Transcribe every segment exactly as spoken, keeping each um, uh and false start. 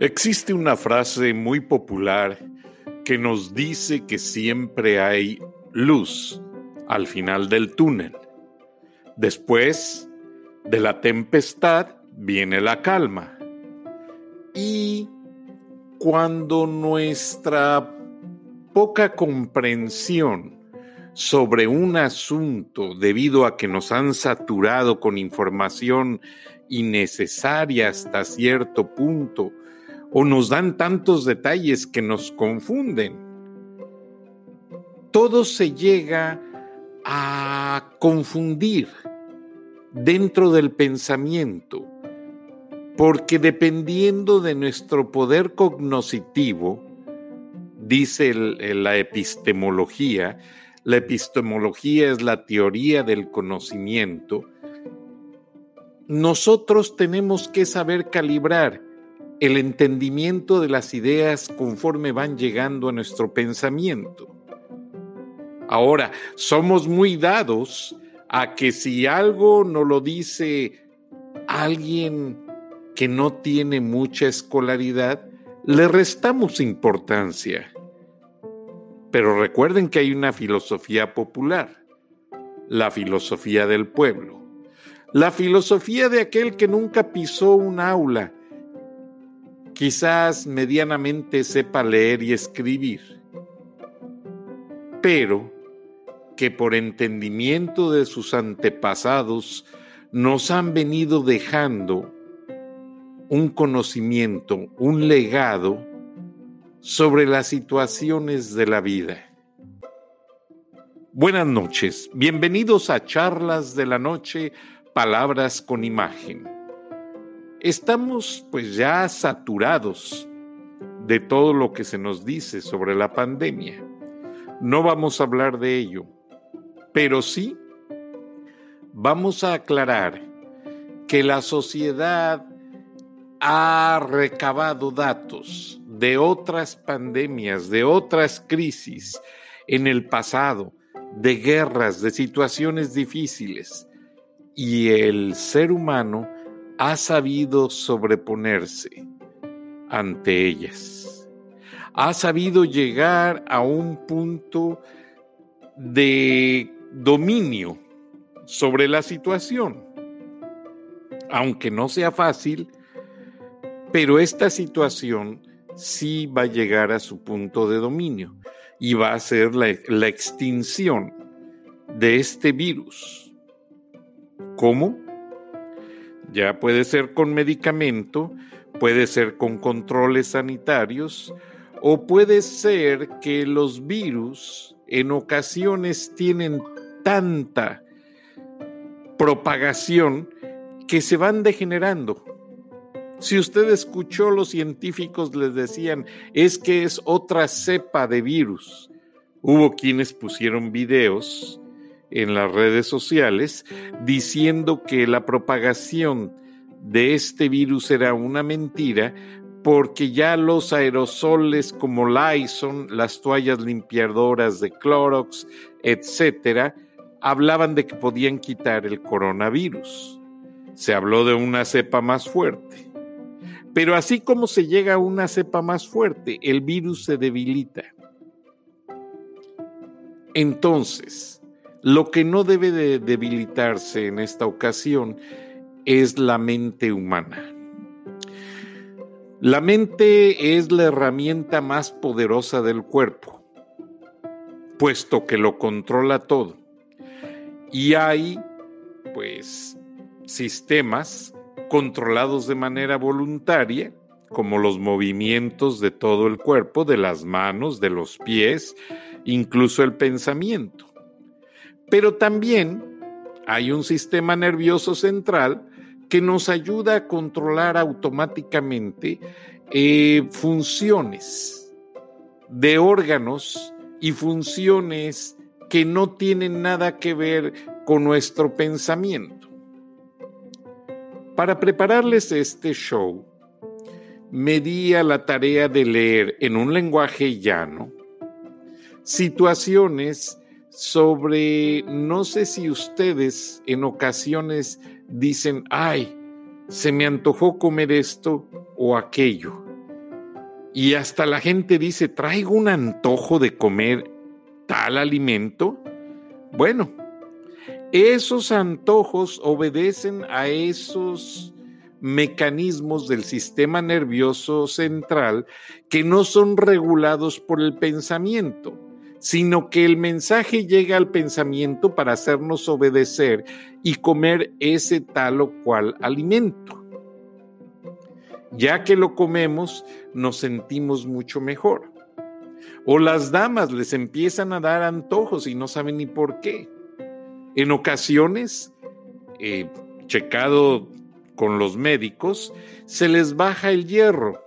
Existe una frase muy popular que nos dice que siempre hay luz al final del túnel. Después de la tempestad viene la calma. Y cuando nuestra poca comprensión sobre un asunto, debido a que nos han saturado con información innecesaria hasta cierto punto, o nos dan tantos detalles que nos confunden, todo se llega a confundir dentro del pensamiento, porque dependiendo de nuestro poder cognoscitivo, dice el, la epistemología, la epistemología es la teoría del conocimiento, nosotros tenemos que saber calibrar el entendimiento de las ideas conforme van llegando a nuestro pensamiento. Ahora, somos muy dados a que si algo nos lo dice alguien que no tiene mucha escolaridad, le restamos importancia. Pero recuerden que hay una filosofía popular, la filosofía del pueblo, la filosofía de aquel que nunca pisó un aula, quizás medianamente sepa leer y escribir, pero que por entendimiento de sus antepasados nos han venido dejando un conocimiento, un legado sobre las situaciones de la vida. Buenas noches, bienvenidos a Charlas de la Noche, Palabras con Imagen. Estamos pues ya saturados de todo lo que se nos dice sobre la pandemia. No vamos a hablar de ello, pero sí vamos a aclarar que la sociedad ha recabado datos de otras pandemias, de otras crisis en el pasado, de guerras, de situaciones difíciles, y el ser humano ha sabido sobreponerse ante ellas. Ha sabido llegar a un punto de dominio sobre la situación. Aunque no sea fácil, pero esta situación sí va a llegar a su punto de dominio y va a ser la, la extinción de este virus. ¿Cómo? Ya puede ser con medicamento, puede ser con controles sanitarios, o puede ser que los virus en ocasiones tienen tanta propagación que se van degenerando. Si usted escuchó, los científicos les decían, es que es otra cepa de virus. Hubo quienes pusieron videos en las redes sociales diciendo que la propagación de este virus era una mentira porque ya los aerosoles como Lysol, las toallas limpiadoras de Clorox, etcétera, hablaban de que podían quitar el coronavirus. Se habló de una cepa más fuerte. Pero así como se llega a una cepa más fuerte, el virus se debilita. Entonces, lo que no debe de debilitarse en esta ocasión es la mente humana. La mente es la herramienta más poderosa del cuerpo, puesto que lo controla todo. Y hay, pues, sistemas controlados de manera voluntaria, como los movimientos de todo el cuerpo, de las manos, de los pies, incluso el pensamiento. Pero también hay un sistema nervioso central que nos ayuda a controlar automáticamente eh, funciones de órganos y funciones que no tienen nada que ver con nuestro pensamiento. Para prepararles este show, me di a la tarea de leer en un lenguaje llano situaciones sobre, no sé si ustedes en ocasiones dicen, ay, se me antojó comer esto o aquello, y hasta la gente dice, traigo un antojo de comer tal alimento. Bueno, esos antojos obedecen a esos mecanismos del sistema nervioso central que no son regulados por el pensamiento, sino que el mensaje llega al pensamiento para hacernos obedecer y comer ese tal o cual alimento. Ya que lo comemos, nos sentimos mucho mejor. O las damas les empiezan a dar antojos y no saben ni por qué. En ocasiones, eh, checado con los médicos, se les baja el hierro.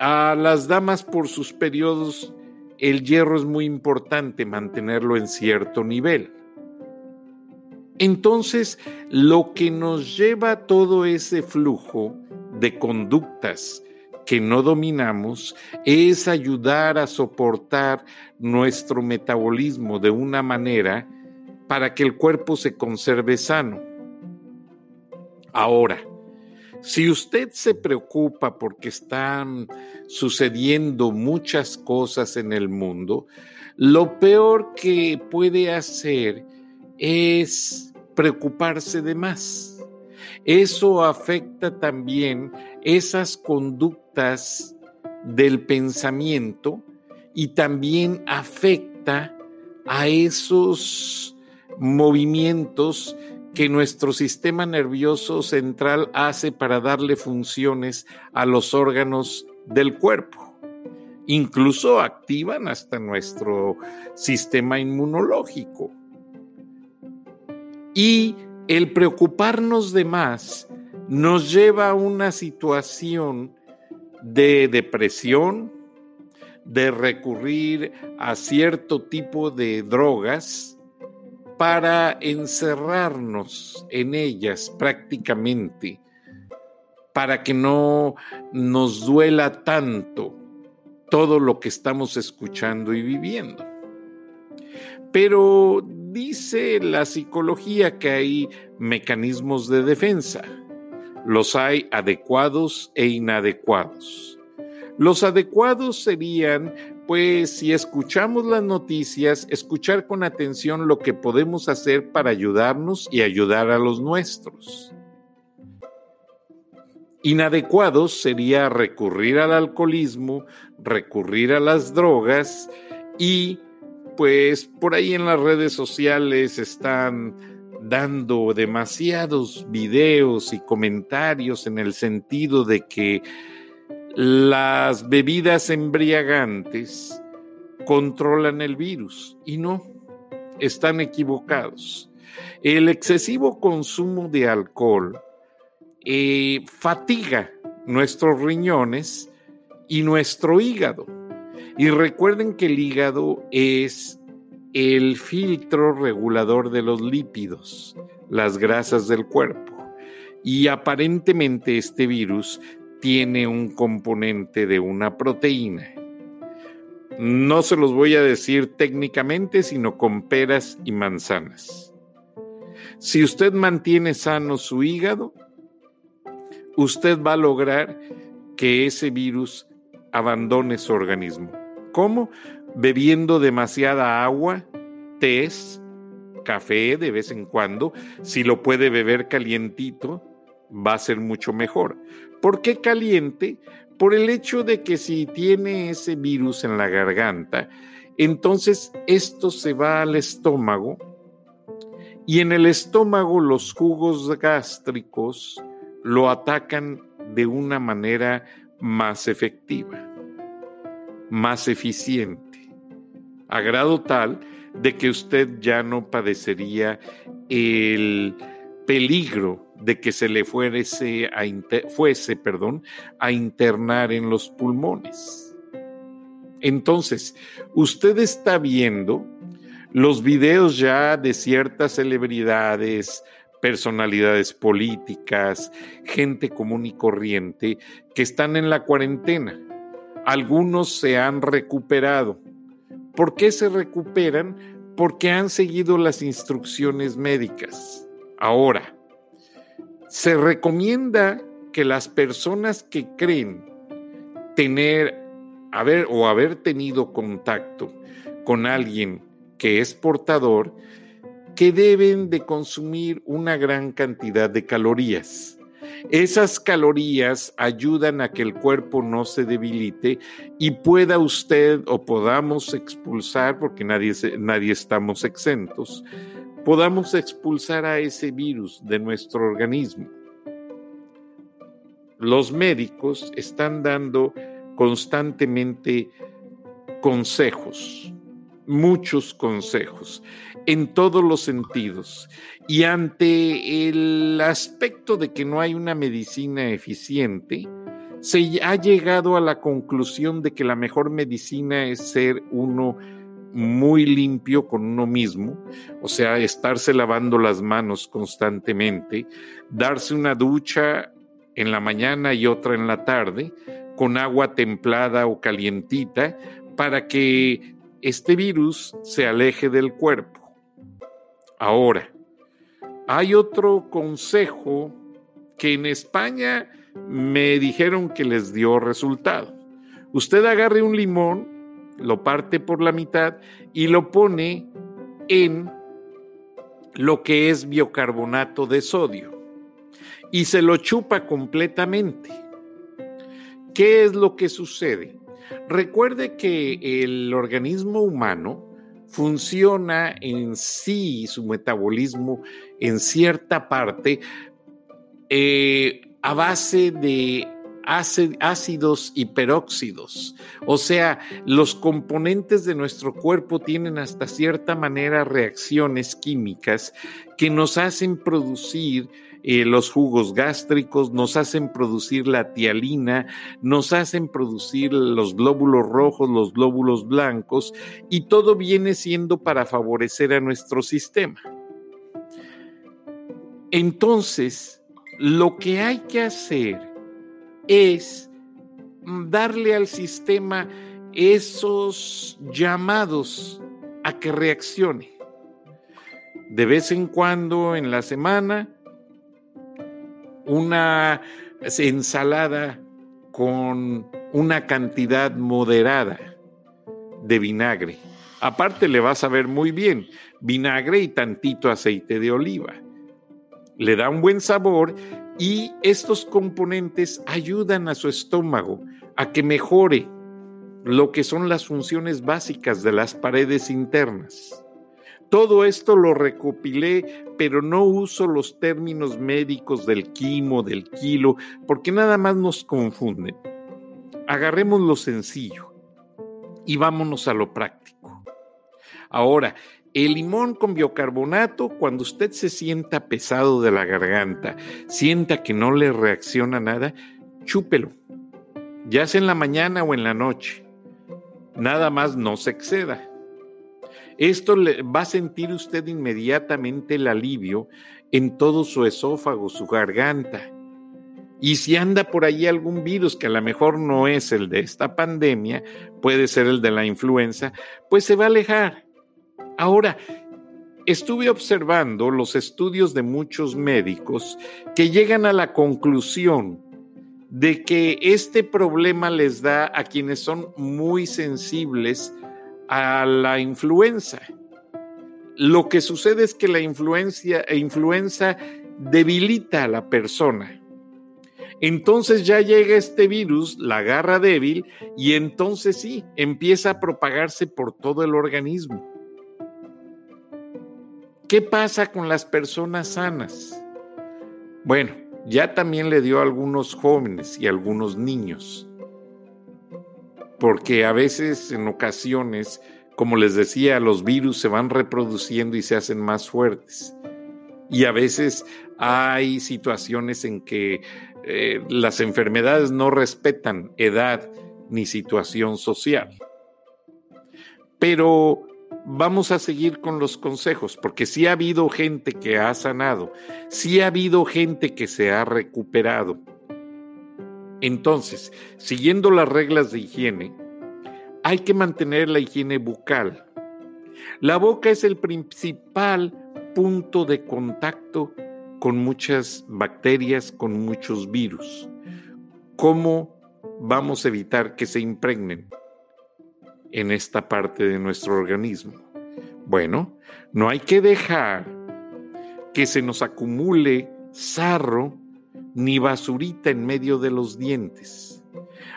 A las damas por sus periodos, el hierro es muy importante mantenerlo en cierto nivel. Entonces, lo que nos lleva todo ese flujo de conductas que no dominamos es ayudar a soportar nuestro metabolismo de una manera para que el cuerpo se conserve sano. Ahora, si usted se preocupa porque están sucediendo muchas cosas en el mundo, lo peor que puede hacer es preocuparse de más. Eso afecta también esas conductas del pensamiento y también afecta a esos movimientos que nuestro sistema nervioso central hace para darle funciones a los órganos del cuerpo. Incluso activan hasta nuestro sistema inmunológico. Y el preocuparnos de más nos lleva a una situación de depresión, de recurrir a cierto tipo de drogas, para encerrarnos en ellas prácticamente, para que no nos duela tanto todo lo que estamos escuchando y viviendo. Pero dice la psicología que hay mecanismos de defensa. Los hay adecuados e inadecuados. Los adecuados serían, pues, si escuchamos las noticias, escuchar con atención lo que podemos hacer para ayudarnos y ayudar a los nuestros. Inadecuados sería recurrir al alcoholismo, recurrir a las drogas y, pues, por ahí en las redes sociales están dando demasiados videos y comentarios en el sentido de que las bebidas embriagantes controlan el virus y no, están equivocados. El excesivo consumo de alcohol eh, fatiga nuestros riñones y nuestro hígado. Y recuerden que el hígado es el filtro regulador de los lípidos, las grasas del cuerpo. Y aparentemente este virus tiene un componente de una proteína. No se los voy a decir técnicamente, sino con peras y manzanas. Si usted mantiene sano su hígado, usted va a lograr que ese virus abandone su organismo. ¿Cómo? Bebiendo demasiada agua, tés, café de vez en cuando. Si lo puede beber calientito, va a ser mucho mejor. ¿Por qué caliente? Por el hecho de que si tiene ese virus en la garganta, entonces esto se va al estómago y en el estómago los jugos gástricos lo atacan de una manera más efectiva, más eficiente, a grado tal de que usted ya no padecería el peligro de que se le fuese, a inter, fuese perdón, a internar en los pulmones. Entonces, usted está viendo los videos ya de ciertas celebridades, personalidades políticas, gente común y corriente que están en la cuarentena. Algunos se han recuperado. ¿Por qué se recuperan? Porque han seguido las instrucciones médicas. Ahora, se recomienda que las personas que creen tener, haber o haber tenido contacto con alguien que es portador, que deben de consumir una gran cantidad de calorías. Esas calorías ayudan a que el cuerpo no se debilite y pueda usted o podamos expulsar, porque nadie, nadie estamos exentos, podamos expulsar a ese virus de nuestro organismo. Los médicos están dando constantemente consejos, muchos consejos en todos los sentidos, y ante el aspecto de que no hay una medicina eficiente, se ha llegado a la conclusión de que la mejor medicina es ser uno muy limpio con uno mismo, o sea, estarse lavando las manos constantemente, darse una ducha en la mañana y otra en la tarde con agua templada o calientita para que este virus se aleje del cuerpo. Ahora, hay otro consejo que en España me dijeron que les dio resultado. Usted agarre un limón, lo parte por la mitad y lo pone en lo que es bicarbonato de sodio y se lo chupa completamente. ¿Qué es lo que sucede? Recuerde que el organismo humano funciona en sí, su metabolismo en cierta parte eh, a base de ácidos y peróxidos. O sea, los componentes de nuestro cuerpo tienen hasta cierta manera reacciones químicas que nos hacen producir Eh, los jugos gástricos, nos hacen producir la tialina, nos hacen producir los glóbulos rojos, los glóbulos blancos, y todo viene siendo para favorecer a nuestro sistema. Entonces, lo que hay que hacer es darle al sistema esos llamados a que reaccione. De vez en cuando en la semana, una ensalada con una cantidad moderada de vinagre. Aparte le va a saber muy bien, vinagre y tantito aceite de oliva. Le da un buen sabor y estos componentes ayudan a su estómago a que mejore lo que son las funciones básicas de las paredes internas. Todo esto lo recopilé, pero no uso los términos médicos del quimo, del kilo, porque nada más nos confunden. Agarremos lo sencillo y vámonos a lo práctico. Ahora, el limón con bicarbonato, cuando usted se sienta pesado de la garganta, sienta que no le reacciona nada, chúpelo, ya sea en la mañana o en la noche. Nada más no se exceda. Esto le va a sentir usted inmediatamente el alivio en todo su esófago, su garganta. Y si anda por ahí algún virus que a lo mejor no es el de esta pandemia, puede ser el de la influenza, pues se va a alejar. Ahora, estuve observando los estudios de muchos médicos que llegan a la conclusión de que este problema les da a quienes son muy sensibles a la influenza. Lo que sucede es que la influencia, influenza debilita a la persona. Entonces ya llega este virus, la agarra débil, y entonces sí, empieza a propagarse por todo el organismo. ¿Qué pasa con las personas sanas? Bueno, ya también le dio a algunos jóvenes y a algunos niños. Porque a veces, en ocasiones, como les decía, los virus se van reproduciendo y se hacen más fuertes. Y a veces hay situaciones en que eh, las enfermedades no respetan edad ni situación social. Pero vamos a seguir con los consejos, porque sí ha habido gente que ha sanado, sí ha habido gente que se ha recuperado. Entonces, siguiendo las reglas de higiene, hay que mantener la higiene bucal. La boca es el principal punto de contacto con muchas bacterias, con muchos virus. ¿Cómo vamos a evitar que se impregnen en esta parte de nuestro organismo. Bueno, no hay que dejar que se nos acumule sarro ni basurita en medio de los dientes.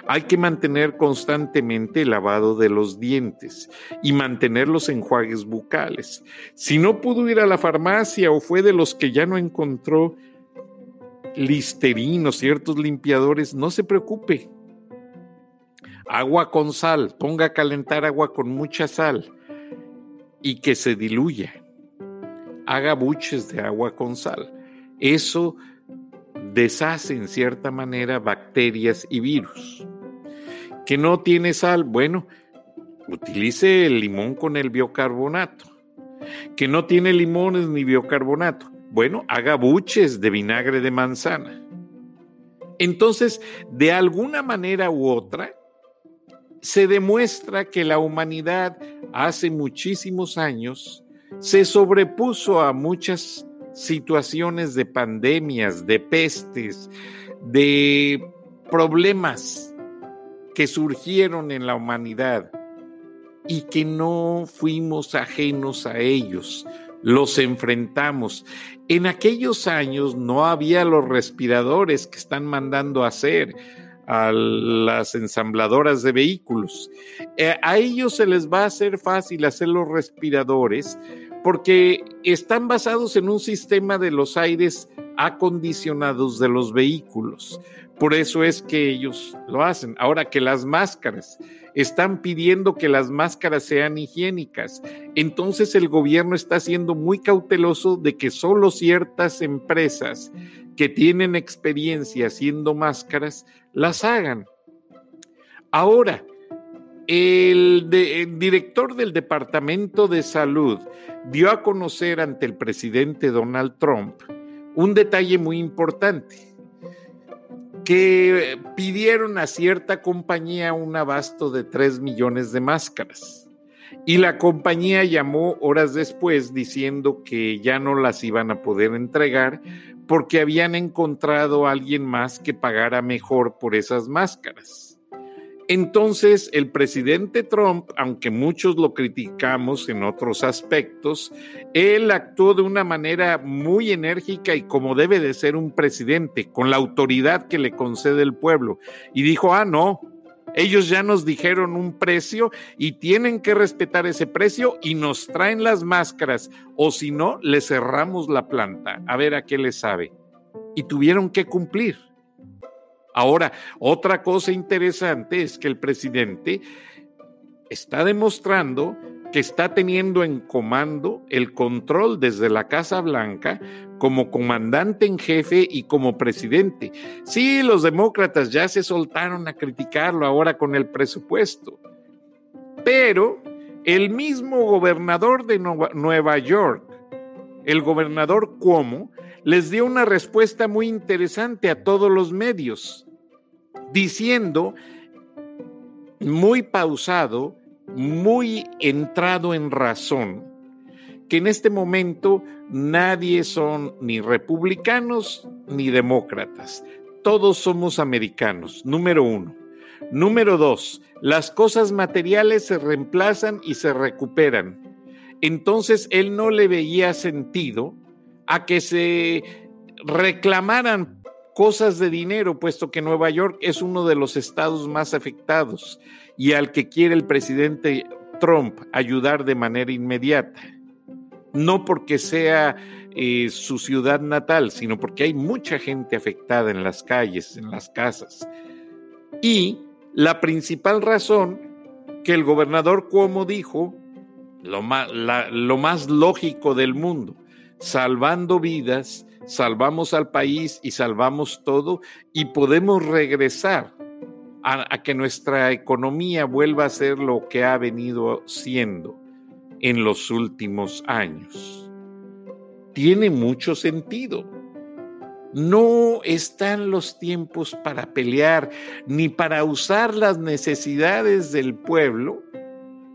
Hay que mantener constantemente el lavado de los dientes y mantener los enjuagues bucales. Si no pudo ir a la farmacia o fue de los que ya no encontró Listerino, ciertos limpiadores, no se preocupe. Agua con sal, ponga a calentar agua con mucha sal y que se diluya. Haga buches de agua con sal. Eso deshace en cierta manera bacterias y virus. ¿Que no tiene sal? Bueno, utilice el limón con el biocarbonato. ¿Que no tiene limones ni biocarbonato? Bueno, haga buches de vinagre de manzana. Entonces, de alguna manera u otra, se demuestra que la humanidad hace muchísimos años se sobrepuso a muchas situaciones de pandemias, de pestes, de problemas que surgieron en la humanidad y que no fuimos ajenos a ellos, los enfrentamos. En aquellos años no había los respiradores que están mandando a hacer a las ensambladoras de vehículos. Eh, a ellos se les va a hacer fácil hacer los respiradores porque están basados en un sistema de los aires acondicionados de los vehículos. Por eso es que ellos lo hacen. Ahora que las máscaras, están pidiendo que las máscaras sean higiénicas. Entonces el gobierno está siendo muy cauteloso de que solo ciertas empresas que tienen experiencia haciendo máscaras las hagan. Ahora, el, de, el director del Departamento de Salud dio a conocer ante el presidente Donald Trump un detalle muy importante, que pidieron a cierta compañía un abasto de tres millones de máscaras y la compañía llamó horas después diciendo que ya no las iban a poder entregar porque habían encontrado a alguien más que pagara mejor por esas máscaras. Entonces el presidente Trump, aunque muchos lo criticamos en otros aspectos, él actuó de una manera muy enérgica y como debe de ser un presidente, con la autoridad que le concede el pueblo, y dijo, ah no, ellos ya nos dijeron un precio y tienen que respetar ese precio y nos traen las máscaras o si no, le cerramos la planta, a ver a qué le sabe, y tuvieron que cumplir. Ahora, otra cosa interesante es que el presidente está demostrando que está teniendo en comando el control desde la Casa Blanca como comandante en jefe y como presidente. Sí, los demócratas ya se soltaron a criticarlo ahora con el presupuesto, pero el mismo gobernador de Nueva York, el gobernador Cuomo, les dio una respuesta muy interesante a todos los medios, diciendo muy pausado, muy entrado en razón, que en este momento nadie son ni republicanos ni demócratas, todos somos americanos, número uno. Número dos, las cosas materiales se reemplazan y se recuperan. Entonces él no le veía sentido a que se reclamaran cosas de dinero, puesto que Nueva York es uno de los estados más afectados y al que quiere el presidente Trump ayudar de manera inmediata. No porque sea eh, su ciudad natal, sino porque hay mucha gente afectada en las calles, en las casas. Y la principal razón que el gobernador Cuomo dijo, lo más, la, lo más lógico del mundo, salvando vidas, salvamos al país y salvamos todo y podemos regresar a, a que nuestra economía vuelva a ser lo que ha venido siendo en los últimos años. Tiene mucho sentido. No están los tiempos para pelear ni para usar las necesidades del pueblo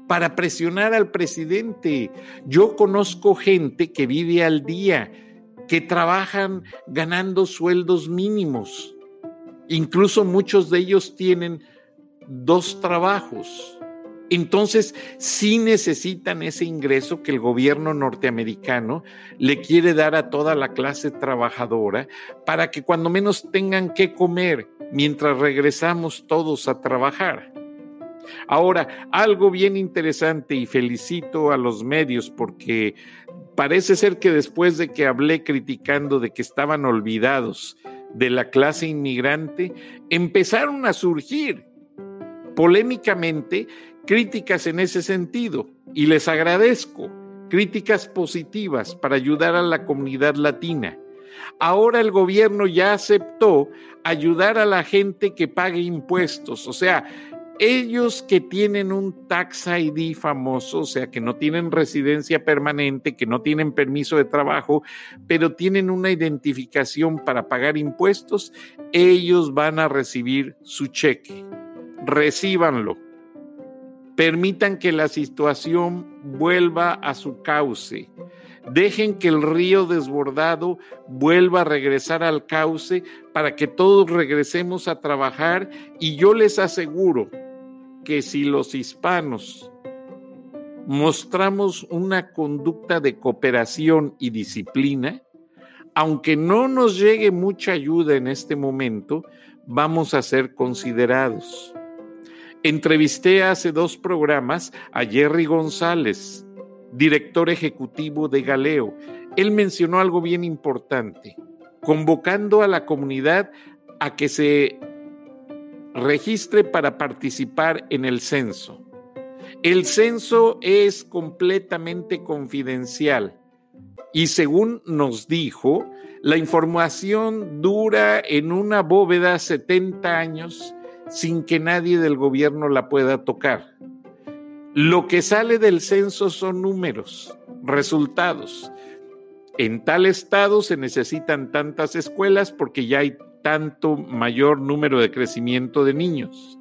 para presionar al presidente. Yo conozco gente que vive al día, que trabajan ganando sueldos mínimos Incluso muchos de ellos tienen dos trabajos. Entonces, sí necesitan ese ingreso que el gobierno norteamericano le quiere dar a toda la clase trabajadora para que cuando menos tengan que comer mientras regresamos todos a trabajar. Ahora, algo bien interesante, y felicito a los medios porque parece ser que después de que hablé criticando de que estaban olvidados de la clase inmigrante, empezaron a surgir polémicamente críticas en ese sentido, y les agradezco, críticas positivas para ayudar a la comunidad latina. Ahora el gobierno ya aceptó ayudar a la gente que pague impuestos, o sea, ellos que tienen un tax I D famoso, o sea, que no tienen residencia permanente, que no tienen permiso de trabajo, pero tienen una identificación para pagar impuestos, ellos van a recibir su cheque. Recíbanlo. Permitan que la situación vuelva a su cauce. Dejen que el río desbordado vuelva a regresar al cauce para que todos regresemos a trabajar, y yo les aseguro que si los hispanos mostramos una conducta de cooperación y disciplina, aunque no nos llegue mucha ayuda en este momento, vamos a ser considerados. Entrevisté hace dos programas a Jerry González, director ejecutivo de Galeo. Él mencionó algo bien importante, convocando a la comunidad a que se registre para participar en el censo. El censo es completamente confidencial y, según nos dijo, la información dura en una bóveda setenta años sin que nadie del gobierno la pueda tocar. Lo que sale del censo son números, resultados. En tal estado se necesitan tantas escuelas porque ya hay tanto mayor número de crecimiento de niños.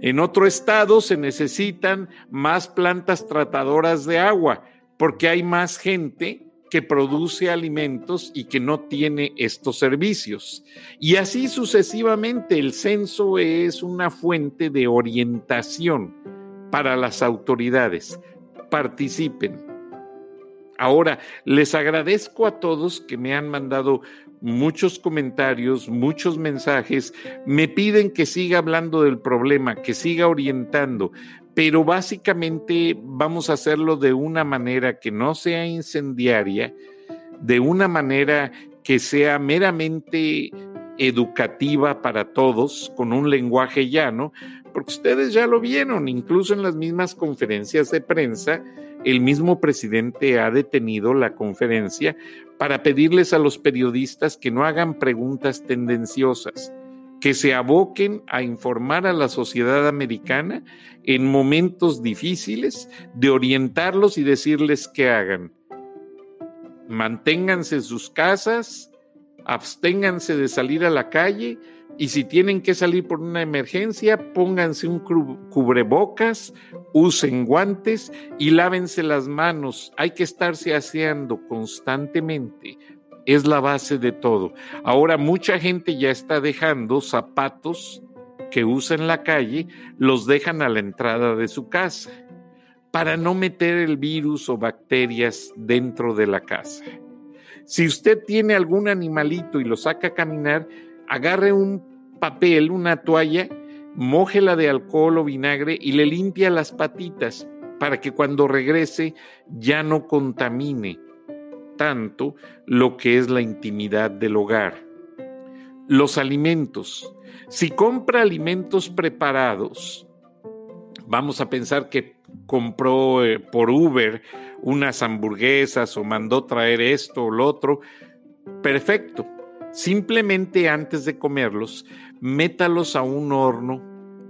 En otro estado se necesitan más plantas tratadoras de agua porque hay más gente que produce alimentos y que no tiene estos servicios. Y así sucesivamente, el censo es una fuente de orientación para las autoridades. Participen. Ahora, les agradezco a todos que me han mandado muchos comentarios, muchos mensajes, me piden que siga hablando del problema, que siga orientando, pero básicamente vamos a hacerlo de una manera que no sea incendiaria, de una manera que sea meramente educativa para todos, con un lenguaje llano, porque ustedes ya lo vieron, incluso en las mismas conferencias de prensa, el mismo presidente ha detenido la conferencia para pedirles a los periodistas que no hagan preguntas tendenciosas, que se aboquen a informar a la sociedad americana en momentos difíciles, de orientarlos y decirles qué hagan. Manténganse en sus casas, absténganse de salir a la calle, y si tienen que salir por una emergencia, pónganse un cubrebocas, usen guantes y lávense las manos. Hay que estarse aseando constantemente. Es la base de todo. Ahora, mucha gente ya está dejando zapatos que usa en la calle, los dejan a la entrada de su casa para no meter el virus o bacterias dentro de la casa. Si usted tiene algún animalito y lo saca a caminar, agarre un papel, una toalla, mójela de alcohol o vinagre y le limpia las patitas para que cuando regrese ya no contamine tanto lo que es la intimidad del hogar. Los alimentos. Si compra alimentos preparados, vamos a pensar que compró eh, por Uber unas hamburguesas o mandó traer esto o lo otro, perfecto. Simplemente antes de comerlos, métalos a un horno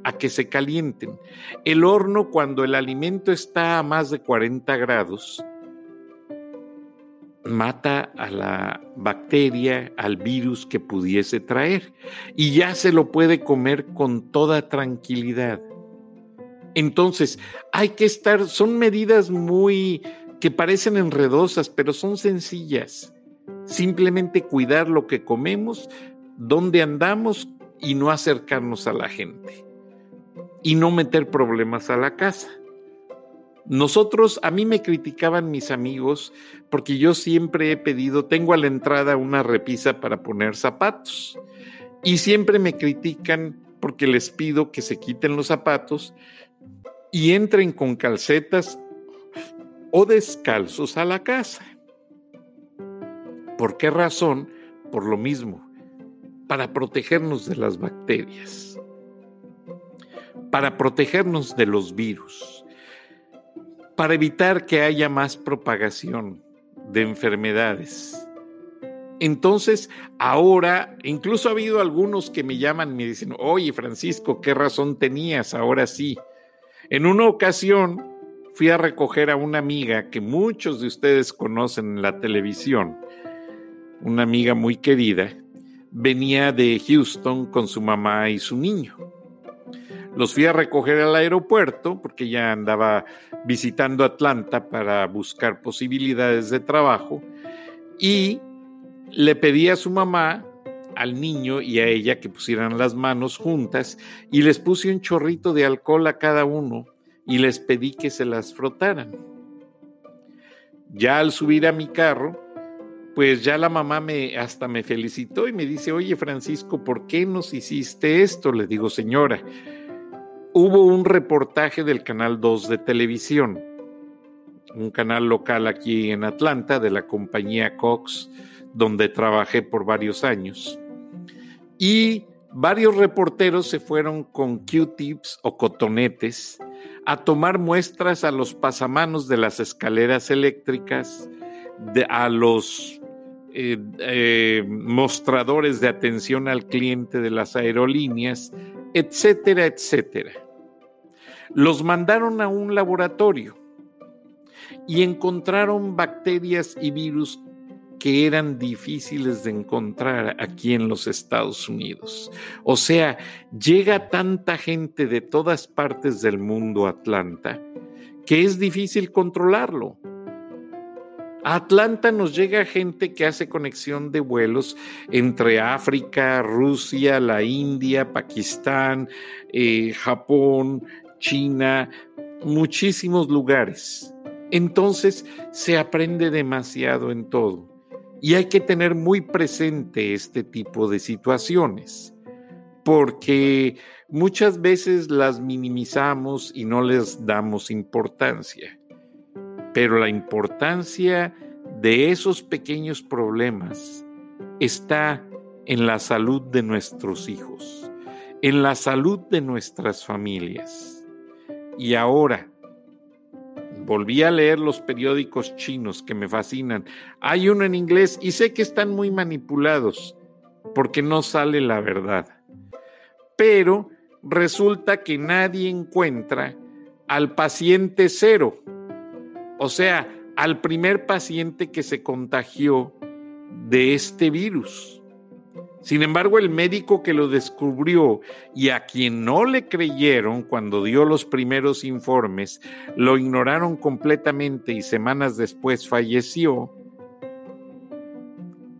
a que se calienten. El horno, cuando el alimento está a más de cuarenta grados, mata a la bacteria, al virus que pudiese traer, y ya se lo puede comer con toda tranquilidad. Entonces, hay que estar, son medidas muy que parecen enredosas, pero son sencillas. Simplemente cuidar lo que comemos, dónde andamos y no acercarnos a la gente y no meter problemas a la casa. Nosotros, a mí me criticaban mis amigos porque yo siempre he pedido, tengo a la entrada una repisa para poner zapatos y siempre me critican porque les pido que se quiten los zapatos y entren con calcetas o descalzos a la casa. ¿Por qué razón? Por lo mismo, para protegernos de las bacterias, para protegernos de los virus, para evitar que haya más propagación de enfermedades. Entonces, ahora, incluso ha habido algunos que me llaman y me dicen, oye, Francisco, ¿qué razón tenías? Ahora sí. En una ocasión fui a recoger a una amiga que muchos de ustedes conocen en la televisión, una amiga muy querida, venía de Houston con su mamá y su niño. Los fui a recoger al aeropuerto porque ella andaba visitando Atlanta para buscar posibilidades de trabajo y le pedí a su mamá, al niño y a ella que pusieran las manos juntas y les puse un chorrito de alcohol a cada uno y les pedí que se las frotaran. Ya al subir a mi carro, pues ya la mamá me, hasta me felicitó y me dice, oye, Francisco, ¿por qué nos hiciste esto? Le digo, señora, hubo un reportaje del Canal dos de televisión, un canal local aquí en Atlanta de la compañía Cox, donde trabajé por varios años, y varios reporteros se fueron con Q-tips o cotonetes a tomar muestras a los pasamanos de las escaleras eléctricas, de, a los eh, eh, mostradores de atención al cliente de las aerolíneas, etcétera, etcétera. Los mandaron a un laboratorio y encontraron bacterias y virus que eran difíciles de encontrar aquí en los Estados Unidos. O sea, llega tanta gente de todas partes del mundo a Atlanta que es difícil controlarlo. A Atlanta nos llega gente que hace conexión de vuelos entre África, Rusia, la India, Pakistán, eh, Japón, China, muchísimos lugares. Entonces se aprende demasiado en todo. Y hay que tener muy presente este tipo de situaciones, porque muchas veces las minimizamos y no les damos importancia. Pero la importancia de esos pequeños problemas está en la salud de nuestros hijos, en la salud de nuestras familias. Y ahora, volví a leer los periódicos chinos que me fascinan. Hay uno en inglés y sé que están muy manipulados porque no sale la verdad. Pero resulta que nadie encuentra al paciente cero. O sea, al primer paciente que se contagió de este virus. Sin embargo, el médico que lo descubrió y a quien no le creyeron cuando dio los primeros informes, lo ignoraron completamente y semanas después falleció.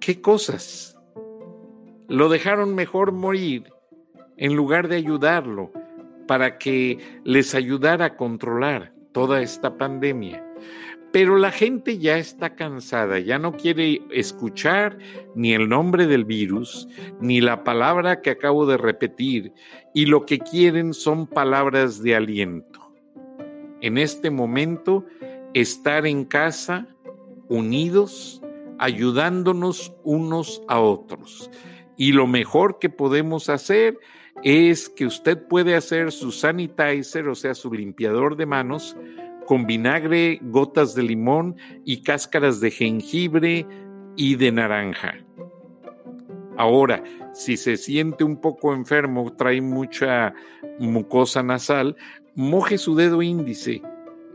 ¿Qué cosas? Lo dejaron mejor morir en lugar de ayudarlo para que les ayudara a controlar toda esta pandemia. Pero la gente ya está cansada, ya no quiere escuchar ni el nombre del virus, ni la palabra que acabo de repetir, y lo que quieren son palabras de aliento. En este momento, estar en casa, unidos, ayudándonos unos a otros. Y lo mejor que podemos hacer es que usted puede hacer su sanitizer, o sea, su limpiador de manos, con vinagre, gotas de limón y cáscaras de jengibre y de naranja. Ahora, si se siente un poco enfermo, trae mucha mucosa nasal, moje su dedo índice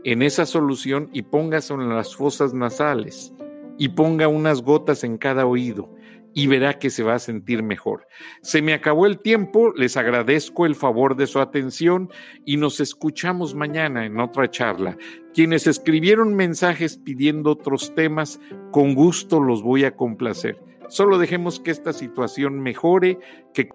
en esa solución y póngase en las fosas nasales y ponga unas gotas en cada oído y verá que se va a sentir mejor. Se me acabó el tiempo, les agradezco el favor de su atención y nos escuchamos mañana en otra charla. Quienes escribieron mensajes pidiendo otros temas, con gusto los voy a complacer. Solo dejemos que esta situación mejore, que...